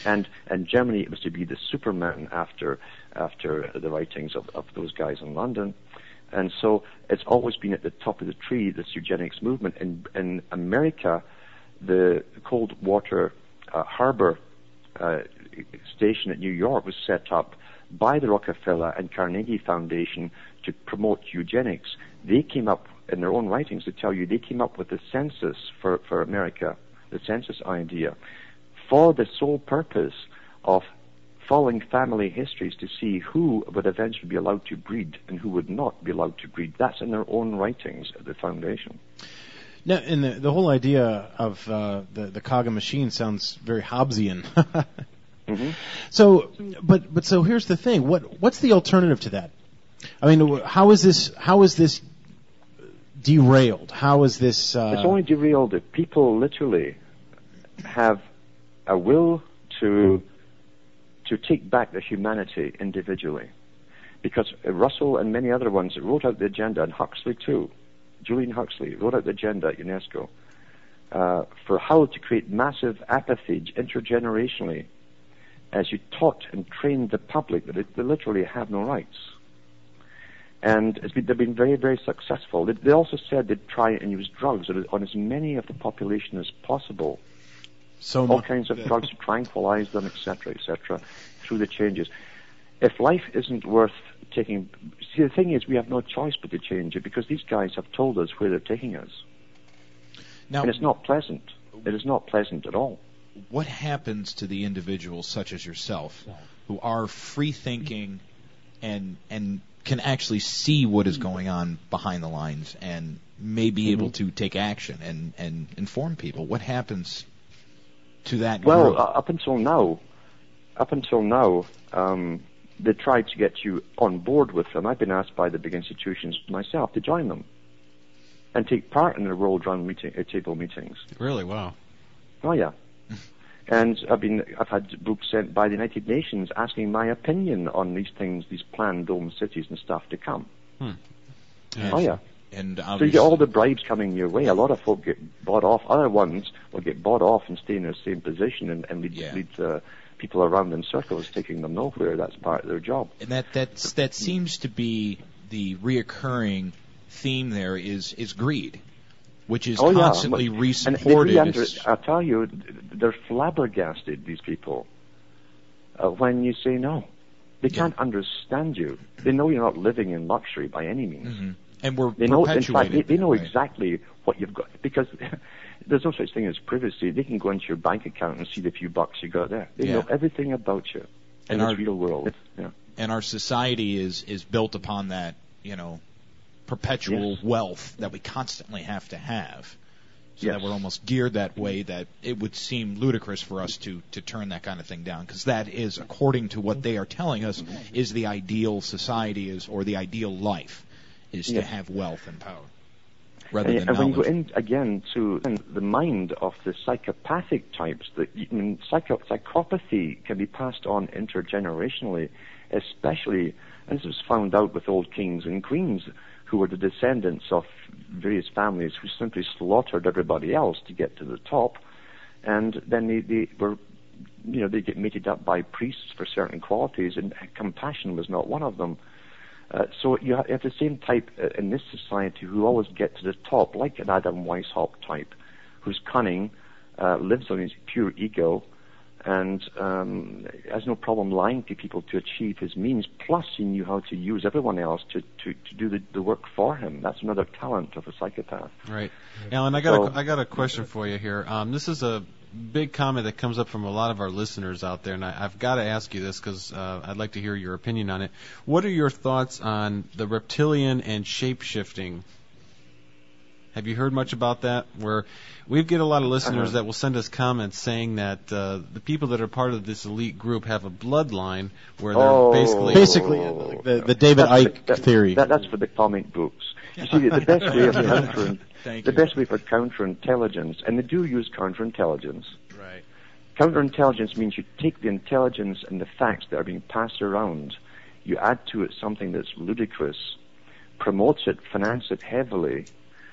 And Germany, it was to be the Superman after the writings of those guys in London. And so it's always been at the top of the tree, this eugenics movement. In America, the Coldwater Harbor station at New York was set up by the Rockefeller and Carnegie Foundation to promote eugenics. They came up, in their own writings, to tell you they came up with the census for America, the census idea, for the sole purpose of following family histories to see who would eventually be allowed to breed and who would not be allowed to breed. That's in their own writings at the foundation. Now, and the whole idea of the Kaga machine sounds very Hobbesian. Mm-hmm. So, but so here's the thing: what's the alternative to that? I mean, how is this derailed? How is this? It's only derailed if people literally have a will to take back their humanity individually, because Russell and many other ones wrote out the agenda, and Huxley too, Julian Huxley wrote out the agenda at UNESCO for how to create massive apathy intergenerationally, as you taught and trained the public that they literally have no rights. And they've been very, very successful. They also said they'd try and use drugs on as many of the population as possible. So all kinds of drugs to tranquilize them, etc., through the changes. If life isn't worth taking... See, the thing is, we have no choice but to change it, because these guys have told us where they're taking us. Now, and it's not pleasant. It is not pleasant at all. What happens to the individuals such as yourself who are free-thinking and can actually see what is going on behind the lines and may be able to take action and inform people? What happens to that group? Well, up until now, they tried to get you on board with them. I've been asked by the big institutions myself to join them and take part in the world-round table meetings. Really? Wow. Oh, yeah. And I've had books sent by the United Nations asking my opinion on these things, these planned dome cities and stuff to come. Yes. Oh, yeah. And so you get all the bribes coming your way. A lot of folk get bought off. Other ones will get bought off and stay in the same position and lead people around in circles, taking them nowhere. That's part of their job. And that seems to be the reoccurring theme there is greed, which is constantly re-supported. I'll tell you, they're flabbergasted, these people, when you say no. They can't understand you. They know you're not living in luxury by any means. Mm-hmm. And they know, in fact, they know exactly what you've got, because there's no such thing as privacy. They can go into your bank account and see the few bucks you got there. They know everything about you in this real world. Yeah. And our society is built upon that, perpetual wealth that we constantly have to have, so that we're almost geared that way, that it would seem ludicrous for us to turn that kind of thing down, because that is, according to what they are telling us, is the ideal society or the ideal life, is to have wealth and power rather than knowledge. And when you go in again to the mind of the psychopathic types, psychopathy can be passed on intergenerationally, especially And this was found out with old kings and queens who were the descendants of various families who simply slaughtered everybody else to get to the top. And then they get mated up by priests for certain qualities, and compassion was not one of them. So you have the same type in this society who always get to the top, like an Adam Weishaupt type, who's cunning, lives on his pure ego, and has no problem lying to people to achieve his means. Plus, he knew how to use everyone else to do the work for him. That's another talent of a psychopath. Right, Alan. I got a question for you here. This is a big comment that comes up from a lot of our listeners out there, and I've got to ask you this because I'd like to hear your opinion on it. What are your thoughts on the reptilian and shape-shifting? Have you heard much about that? Where we get a lot of listeners that will send us comments saying that the people that are part of this elite group have a bloodline where they're basically the David Icke theory. That's for the comic books. You see, the best way for counterintelligence, and they do use counterintelligence. Right. Counterintelligence means you take the intelligence and the facts that are being passed around, you add to it something that's ludicrous, promotes it, finance it heavily,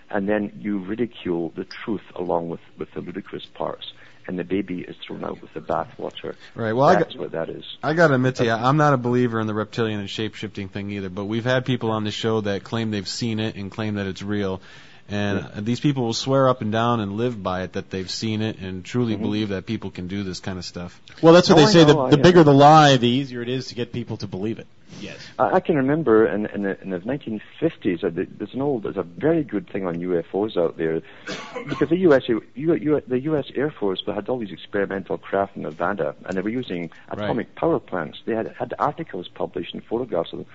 and then you ridicule the truth along with the ludicrous parts, and the baby is thrown out with the bathwater. Right. Well, what that is. I got to admit to you, I'm not a believer in the reptilian and shape-shifting thing either, but we've had people on the show that claim they've seen it and claim that it's real, and these people will swear up and down and live by it that they've seen it and truly believe that people can do this kind of stuff. Well, that's what they say. The bigger the lie, the easier it is to get people to believe it. Yes. I can remember in the 1950s, there's a very good thing on UFOs out there, because the U.S. Air Force had all these experimental craft in Nevada, and they were using atomic power plants. They had articles published and photographs of them.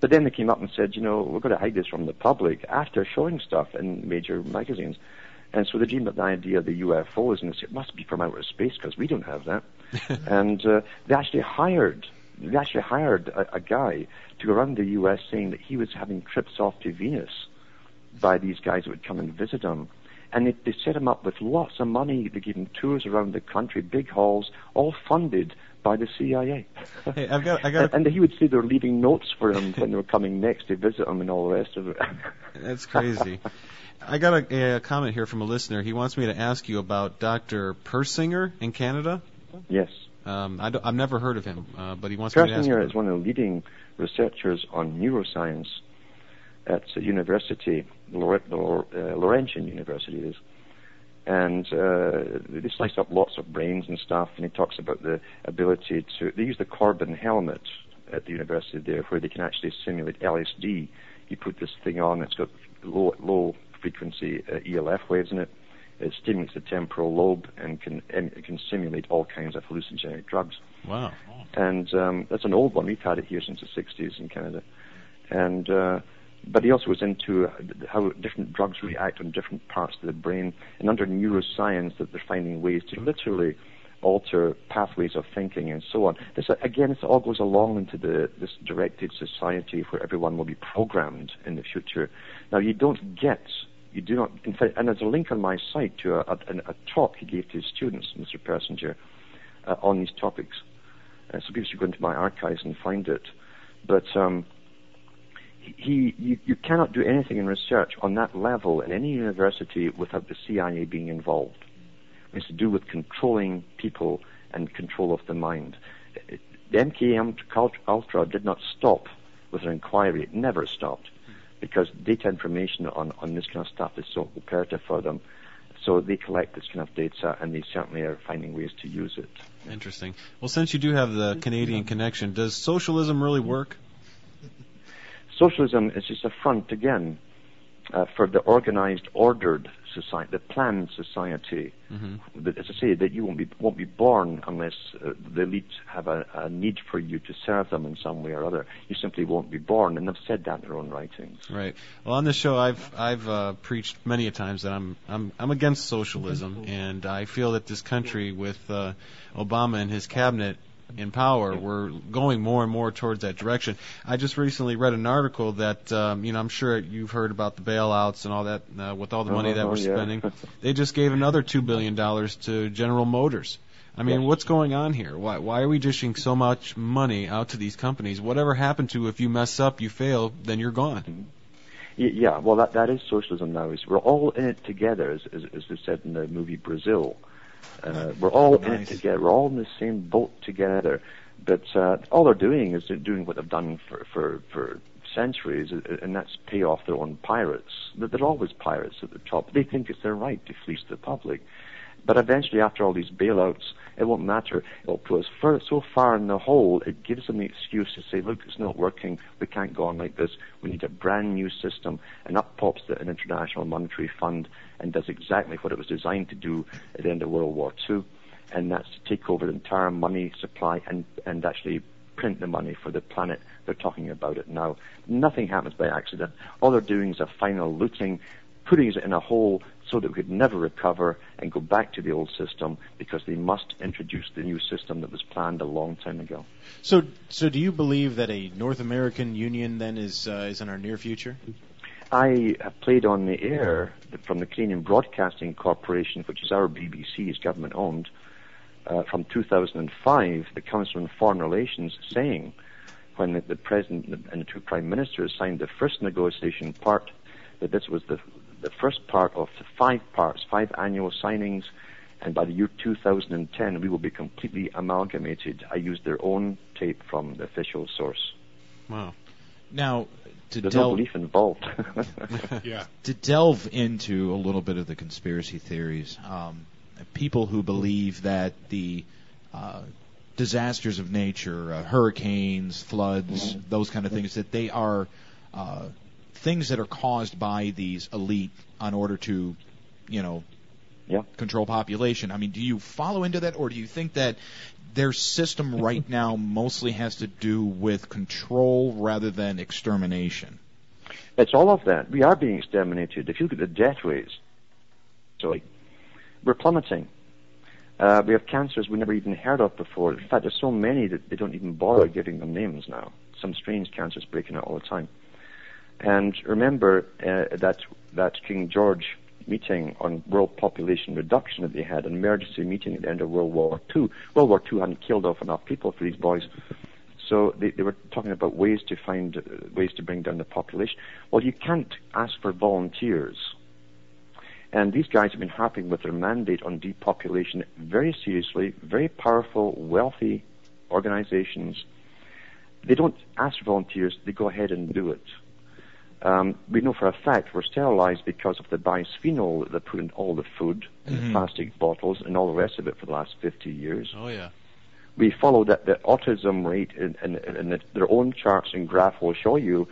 But then they came up and said, we're going to hide this from the public after showing stuff in major magazines. And so they dreamed up the idea of the UFOs, and they said, it must be from outer space because we don't have that. And they actually hired a guy to go around the U.S. saying that he was having trips off to Venus by these guys that would come and visit him. And they set him up with lots of money. They gave him tours around the country, big halls, all funded by the CIA. Hey, and he would say they were leaving notes for him when they were coming next to visit him and all the rest of it. That's crazy. I got a comment here from a listener. He wants me to ask you about Dr. Persinger in Canada. Yes. I've never heard of him, but he wants me to ask you. Persinger is one of the leading researchers on neuroscience at a university, Laurentian University it is. And they slice up lots of brains and stuff, and he talks about the ability to... They use the Corbin helmet at the university there, where they can actually simulate LSD. You put this thing on, it's got low-frequency ELF waves in it. It stimulates the temporal lobe and can simulate all kinds of hallucinogenic drugs. Wow. And that's an old one. We've had it here since the 60s in Canada. And... But he also was into how different drugs react on different parts of the brain. And under neuroscience, that they're finding ways to literally alter pathways of thinking and so on. This all goes along into this directed society where everyone will be programmed in the future. Now, in fact, and there's a link on my site to a talk he gave to his students, Mr. Persinger, on these topics. So people should go into my archives and find it. But... You cannot do anything in research on that level in any university without the CIA being involved. It's to do with controlling people and control of the mind. The MKM Ultra did not stop with an inquiry. It never stopped because data information on this kind of stuff is so imperative for them. So they collect this kind of data, and they certainly are finding ways to use it. Interesting. Well, since you do have the Canadian connection, does socialism really work? Socialism is just a front, again, for the organized, ordered society, the planned society. As I say, that you won't be born unless the elite have a need for you to serve them in some way or other. You simply won't be born, and they've said that in their own writings. Right. Well, on this show, I've preached many a times that I'm against socialism, and I feel that this country, with Obama and his cabinet in power, we're going more and more towards that direction. I just recently read an article that, I'm sure you've heard about the bailouts and all that, with all the money that we're spending. They just gave another $2 billion to General Motors. I mean, what's going on here? Why are we dishing so much money out to these companies? Whatever happened to, if you mess up, you fail, then you're gone. Yeah, well, that is socialism now. We're all in it together, as they said in the movie Brazil. We're all in it together. We're all in the same boat together. But all they're doing is they're doing what they've done for centuries, and that's pay off their own pirates. They're always pirates at the top. They think it's their right to fleece the public. But eventually, after all these bailouts, it won't matter. It'll put us so far in the hole, it gives them the excuse to say, look, it's not working. We can't go on like this. We need a brand new system. And up pops an International Monetary Fund and does exactly what it was designed to do at the end of World War II, and that's to take over the entire money supply and actually print the money for the planet. They're talking about it now. Nothing happens by accident. All they're doing is a final looting, putting us in a hole so that we could never recover and go back to the old system, because they must introduce the new system that was planned a long time ago. So do you believe that a North American union then is in our near future? I played on the air from the Canadian Broadcasting Corporation, which is our BBC, is government-owned, from 2005, the Council on Foreign Relations, saying when the President and the two Prime Ministers signed the first negotiation part, that this was the first part of the 5 annual signings, and by the year 2010, we will be completely amalgamated. I used their own tape from the official source. Wow. Now, there's no belief involved. Yeah. To delve into a little bit of the conspiracy theories, people who believe that the disasters of nature, hurricanes, floods, mm-hmm. those kind of things, that they are things that are caused by these elite in order to, control population. I mean, do you follow into that, or do you think that their system right now mostly has to do with control rather than extermination? It's all of that. We are being exterminated. If you look at the death rates, we're plummeting. We have cancers we never even heard of before. In fact, there's so many that they don't even bother giving them names now. Some strange cancers breaking out all the time. And remember that King George meeting on world population reduction that they had, an emergency meeting at the end of World War II. World War II hadn't killed off enough people for these boys. So they were talking about ways to find ways to bring down the population. Well, you can't ask for volunteers. And these guys have been harping with their mandate on depopulation very seriously, very powerful, wealthy organizations. They don't ask for volunteers. They go ahead and do it. We know for a fact we're sterilized because of the bisphenol that they put in all the food, mm-hmm. plastic bottles, and all the rest of it for the last 50 years. Oh, yeah. We follow that the autism rate, and their own charts and graph will show you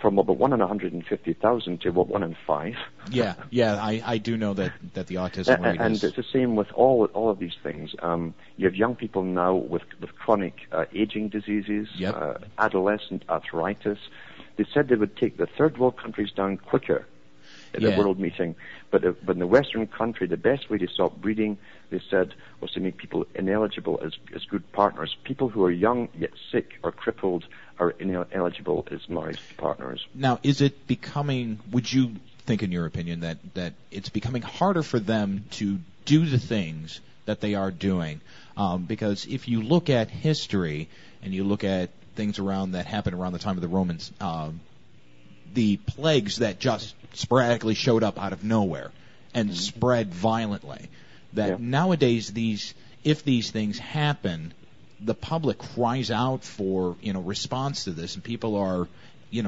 from about 1 in 150,000 to about 1 in 5. Yeah, I do know that the autism rate is. And it's the same with all of these things. You have young people now with chronic aging diseases, yep. Adolescent arthritis. They said they would take the third world countries down quicker at the world meeting. But in the Western country, the best way to stop breeding, they said, was to make people ineligible as good partners. People who are young yet sick or crippled are ineligible as marriage partners. Now, is it becoming, would you think, in your opinion, that it's becoming harder for them to do the things that they are doing? Because if you look at history and you look at things around that happened around the time of the Romans, the plagues that just sporadically showed up out of nowhere and mm-hmm. spread violently, that nowadays if these things happen, the public cries out for response to this, and people are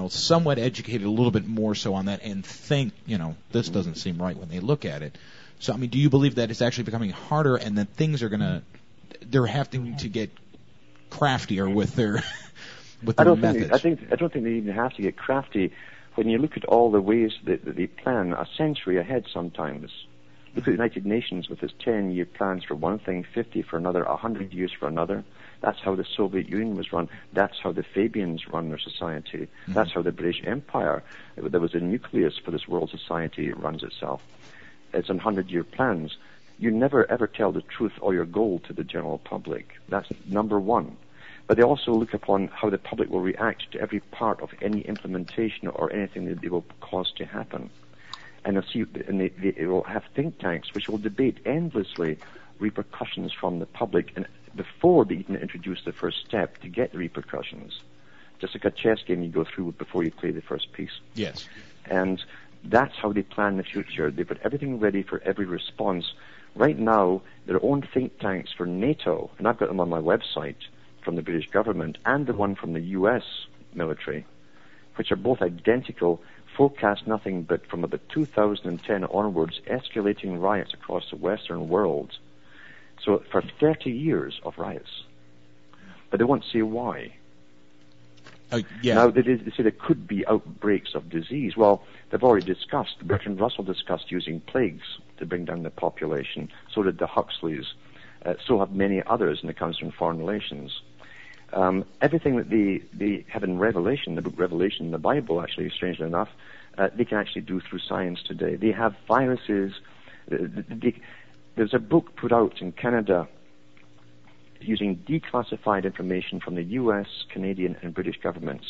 somewhat educated a little bit more so on that and think this doesn't seem right when they look at it. So I mean, do you believe that it's actually becoming harder and that things are they're having to get craftier with their methods? I don't think they even have to get crafty. When you look at all the ways that they plan a century ahead sometimes, look at the United Nations with its 10-year plans for one thing, 50 for another, 100 years for another. That's how the Soviet Union was run. That's how the Fabians run their society. Mm-hmm. That's how the British Empire, there was a nucleus for this world society, it runs itself. It's on 100-year plans. You never ever tell the truth or your goal to the general public. That's number one. But they also look upon how the public will react to every part of any implementation or anything that they will cause to happen. And they will have think tanks which will debate endlessly repercussions from the public, and before Beaton introduced the first step to get the repercussions, just like a chess game you go through before you play the first piece. Yes. And that's how they plan the future. They put everything ready for every response. Right now, their own think tanks for NATO, and I've got them on my website from the British government and the one from the U.S. military, which are both identical, forecast nothing but from about 2010 onwards, escalating riots across the Western world. So for 30 years of riots. But they won't say why. Yeah. Now, they say there could be outbreaks of disease. Well, they've already discussed, Bertrand Russell discussed using plagues to bring down the population. So did the Huxleys. So have many others in the Council on Foreign Relations. Everything that they have in Revelation, the book Revelation, the Bible, actually, strangely enough, they can actually do through science today. They have viruses. There's a book put out in Canada using declassified information from the U.S., Canadian, and British governments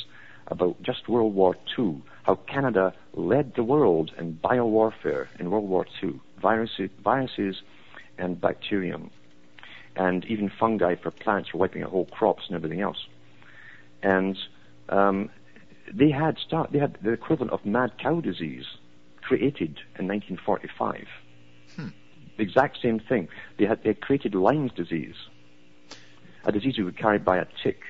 about just World War II, how Canada led the world in biowarfare in World War II, viruses and bacterium, and even fungi for plants for wiping out whole crops and everything else. And they had the equivalent of mad cow disease created in 1945. The exact same thing. They had created Lyme's disease, a disease you would carry by a tick.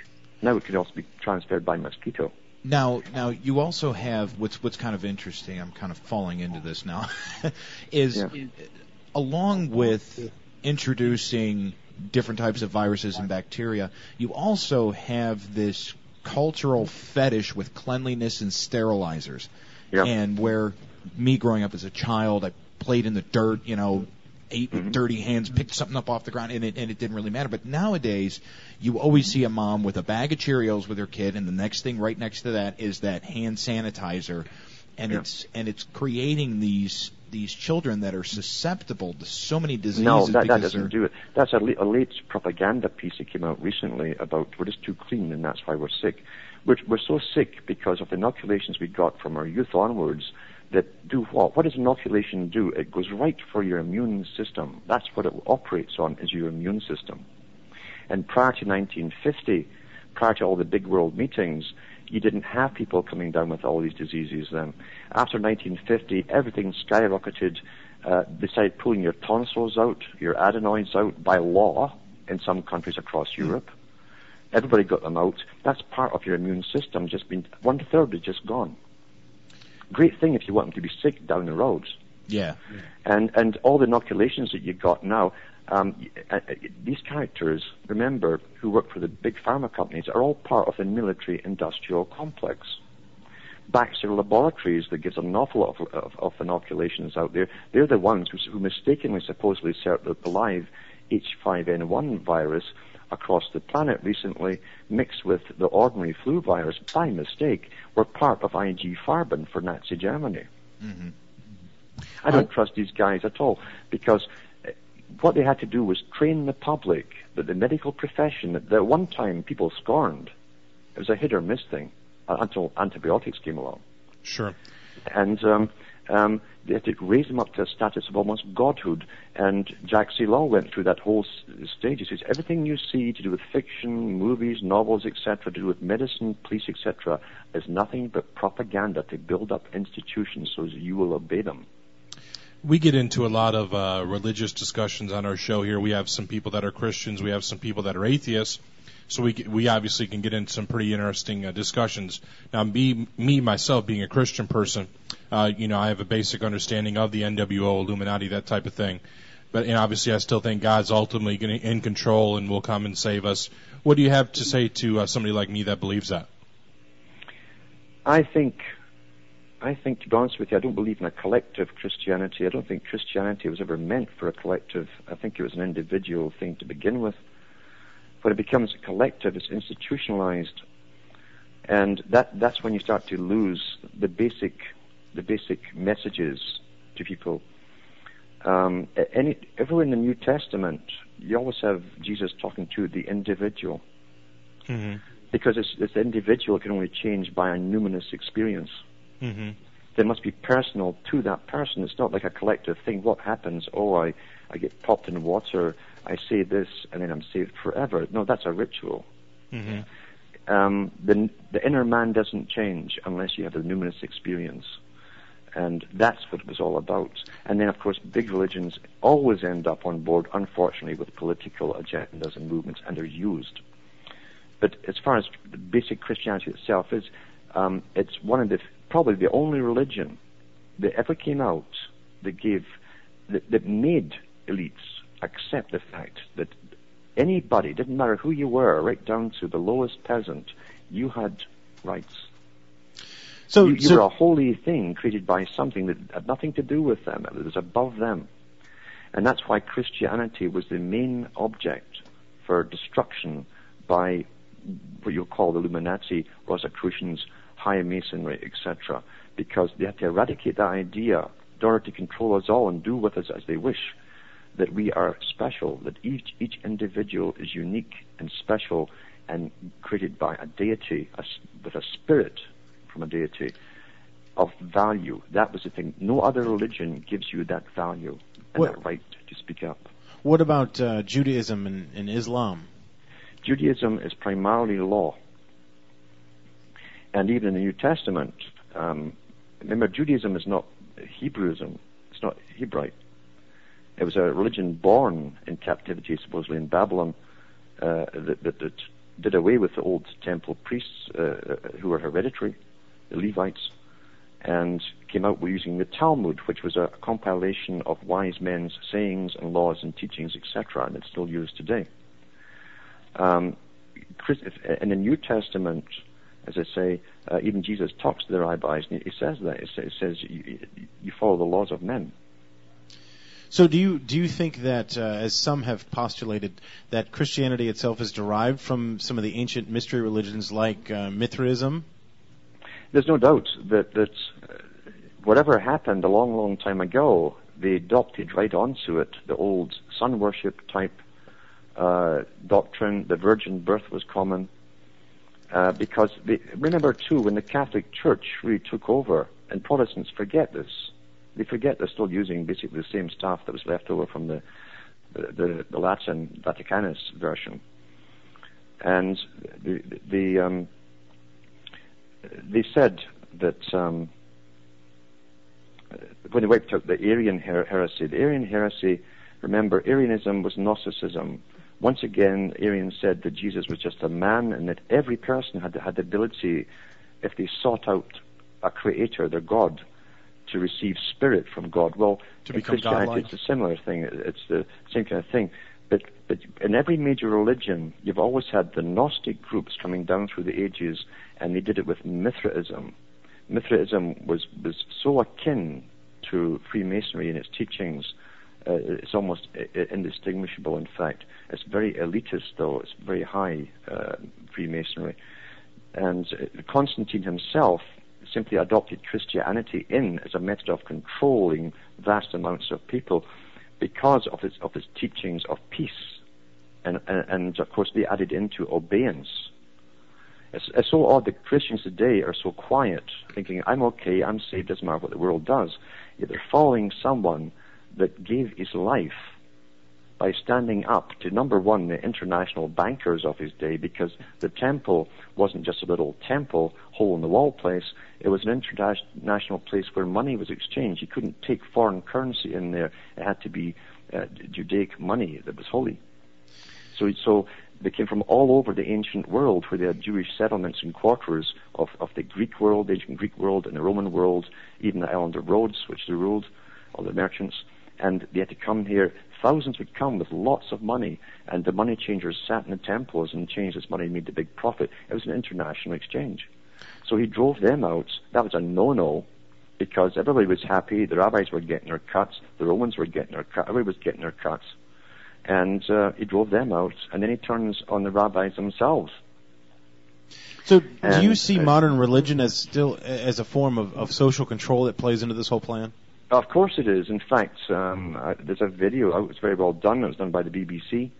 Now it can also be transferred by mosquito. Now you also have what's kind of interesting. I'm kind of falling into this now. Along with introducing different types of viruses and bacteria, you also have this cultural fetish with cleanliness and sterilizers. Yeah. And where me growing up as a child, I played in the dirt, ate with dirty hands, picked something up off the ground, and it didn't really matter. But nowadays, you always see a mom with a bag of Cheerios with her kid, and the next thing right next to that is that hand sanitizer, and it's creating these children that are susceptible to so many diseases. No, that doesn't do it. That's a late propaganda piece that came out recently about we're just too clean and that's why we're sick. We're so sick because of the inoculations we got from our youth onwards. That do what? What does inoculation do? It goes right for your immune system. That's what it operates on, is your immune system. And prior to 1950, prior to all the big world meetings, you didn't have people coming down with all these diseases then. After 1950, everything skyrocketed. They started pulling your tonsils out, your adenoids out by law in some countries across Europe. Everybody got them out. That's part of your immune system. Just been 1/3 is just gone. Great thing if you want them to be sick down the road. Yeah. And all the inoculations that you got now, these characters, remember, who work for the big pharma companies are all part of the military-industrial complex. Baxter Laboratories, that gives an awful lot of inoculations out there, they're the ones who mistakenly supposedly circulated the live H5N1 virus across the planet recently, mixed with the ordinary flu virus by mistake, were part of IG Farben for Nazi Germany. Mm-hmm. I don't trust these guys at all, because what they had to do was train the public that the medical profession, that at one time people scorned, it was a hit or miss thing until antibiotics came along. Sure. And they had to raise them up to a status of almost godhood. And Jack C. Law went through that whole stage. He says, everything you see to do with fiction, movies, novels, etc., to do with medicine, police, etc., is nothing but propaganda to build up institutions so that you will obey them. We get into a lot of religious discussions on our show here. We have some people that are Christians. We have some people that are atheists. So we obviously can get into some pretty interesting discussions. Now, myself, being a Christian person, I have a basic understanding of the NWO, Illuminati, that type of thing. But obviously, I still think God's ultimately in control and will come and save us. What do you have to say to somebody like me that believes that? I think, to be honest with you, I don't believe in a collective Christianity. I don't think Christianity was ever meant for a collective. I think it was an individual thing to begin with. When it becomes a collective, it's institutionalized, and that's when you start to lose the basic messages to people. Everywhere in the New Testament, you always have Jesus talking to the individual, because it's the individual can only change by a numinous experience. Mm-hmm. They must be personal to that person. It's not like a collective thing. What happens? Oh, I get popped in water, I say this, and then I'm saved forever. No, that's a ritual. Mm-hmm. The inner man doesn't change unless you have a numinous experience. And that's what it was all about. And then, of course, big religions always end up on board, unfortunately, with political agendas and movements, and they're used. But as far as basic Christianity itself is, it's one of the probably the only religion that ever came out that that made elites accept the fact that anybody, didn't matter who you were, right down to the lowest peasant, you had rights. So you were a holy thing created by something that had nothing to do with them. It was above them. And that's why Christianity was the main object for destruction by what you'll call the Illuminati, Rosicrucians, higher masonry, etc., because they had to eradicate that idea in order to control us all and do with us as they wish, that we are special, that each individual is unique and special and created by a deity, with a spirit from a deity of value. That was the thing. No other religion gives you that value and that right to speak up. What about Judaism and Islam? Judaism is primarily law. And even in the New Testament, remember, Judaism is not Hebrewism. It's not Hebrite. It was a religion born in captivity, supposedly in Babylon, that did away with the old temple priests who were hereditary, the Levites, and came out using the Talmud, which was a compilation of wise men's sayings and laws and teachings, etc., and it's still used today. In the New Testament, as I say, even Jesus talks to the rabbis, and he says that. He says, you follow the laws of men. So do you think that, as some have postulated, that Christianity itself is derived from some of the ancient mystery religions like Mithraism? There's no doubt that whatever happened a long, long time ago, they adopted right onto it the old sun worship type doctrine. The virgin birth was common. Because, remember too, when the Catholic Church really took over, and Protestants forget this, they forget they're still using basically the same stuff that was left over from the Latin Vaticanus version, and they said that when they wiped out the Arian heresy, remember, Arianism was Gnosticism. Once again, Arian said that Jesus was just a man, and that every person had the ability, if they sought out a creator, their God, to receive spirit from God. Well, to become Christianity, God-like. It's a similar thing. It's the same kind of thing. But in every major religion, you've always had the Gnostic groups coming down through the ages, and they did it with Mithraism. Mithraism was so akin to Freemasonry in its teachings. It's almost indistinguishable, in fact. It's very elitist, though. It's very high Freemasonry. And Constantine himself simply adopted Christianity as a method of controlling vast amounts of people because of his teachings of peace. And of course, they added into obedience. It's so odd that Christians today are so quiet, thinking, I'm okay, I'm saved, doesn't matter what the world does. Yet they're following someone that gave his life by standing up to, number one, the international bankers of his day, because the temple wasn't just a little temple, hole-in-the-wall place. It was an international place where money was exchanged. You couldn't take foreign currency in there. It had to be Judaic money that was holy. So they came from all over the ancient world, where they had Jewish settlements and quarters of the Greek world, ancient Greek world, and the Roman world, even the island of Rhodes, which they ruled, or the merchants. And they had to come here. Thousands would come with lots of money, and the money changers sat in the temples and changed this money and made the big profit. It was an international exchange. So he drove them out. That was a no-no, because everybody was happy. The rabbis were getting their cuts. The Romans were getting their cuts. Everybody was getting their cuts. And he drove them out, and then he turns on the rabbis themselves. So do you see modern religion as still as a form of social control that plays into this whole plan? Of course it is. In fact, there's a video out. It's very well done. It was done by the BBC,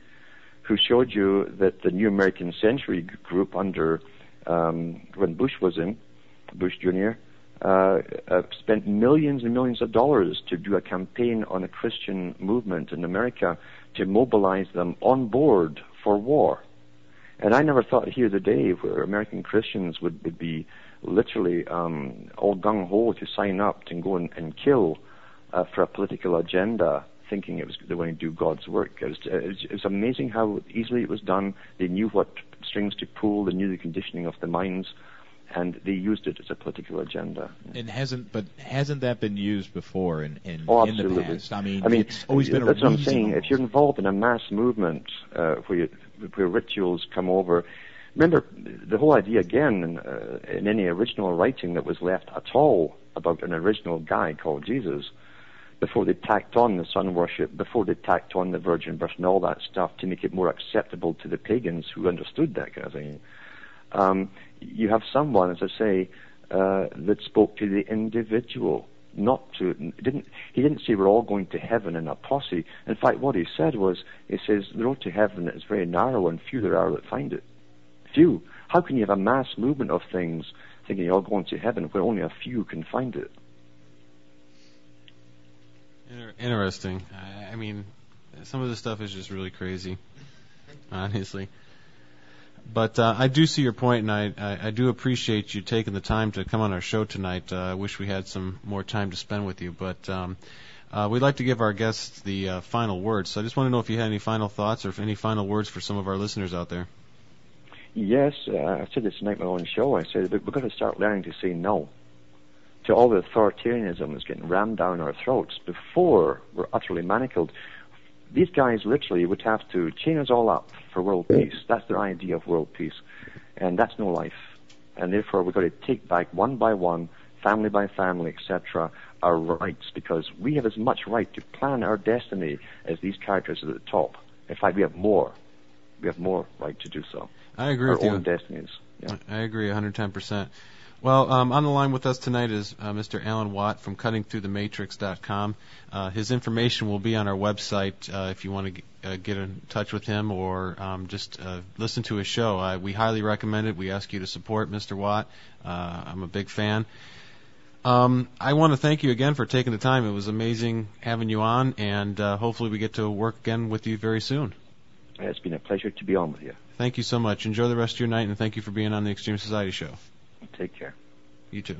who showed you that the New American Century group under when Bush was in, Bush Jr., spent millions and millions of dollars to do a campaign on a Christian movement in America to mobilize them on board for war. And I never thought here's a day where American Christians would be literally all gung-ho to sign up and go and kill for a political agenda, thinking they were going to do God's work. It was amazing how easily it was done. They knew what strings to pull. They knew the conditioning of the minds, and they used it as a political agenda. And hasn't that been used before in the past? I mean, it's always been a reason. That's what I'm saying. If you're involved in a mass movement where rituals come over, remember the whole idea again in any original writing that was left at all about an original guy called Jesus, before they tacked on the sun worship, before they tacked on the virgin birth and all that stuff to make it more acceptable to the pagans who understood that kind of thing. You have someone, as I say, that spoke to the individual, he didn't say we're all going to heaven in a posse. In fact, what he said was, he says, the road to heaven is very narrow and few there are that find it. Few. How can you have a mass movement of things thinking you're all going to heaven where only a few can find it? Interesting. I mean, some of this stuff is just really crazy, honestly. But I do see your point, and I do appreciate you taking the time to come on our show tonight. I wish we had some more time to spend with you, but we'd like to give our guests the final words. So I just want to know if you had any final thoughts or if any final words for some of our listeners out there. Yes, I said this tonight on my own show. I said we've got to start learning to say no to all the authoritarianism that's getting rammed down our throats before we're utterly manacled. These guys literally would have to chain us all up for world peace. That's their idea of world peace. And that's no life. And therefore, we've got to take back one by one, family by family, etc., our rights, because we have as much right to plan our destiny as these characters at the top. In fact, we have more. We have more right to do so. I agree with you. Our own destinies. Yeah. I agree 110%. Well, on the line with us tonight is Mr. Alan Watt from cuttingthroughthematrix.com. His information will be on our website if you want to get in touch with him or just listen to his show. We highly recommend it. We ask you to support Mr. Watt. I'm a big fan. I want to thank you again for taking the time. It was amazing having you on, and hopefully we get to work again with you very soon. It's been a pleasure to be on with you. Thank you so much. Enjoy the rest of your night, and thank you for being on the Extreme Society Show. Take care. You too.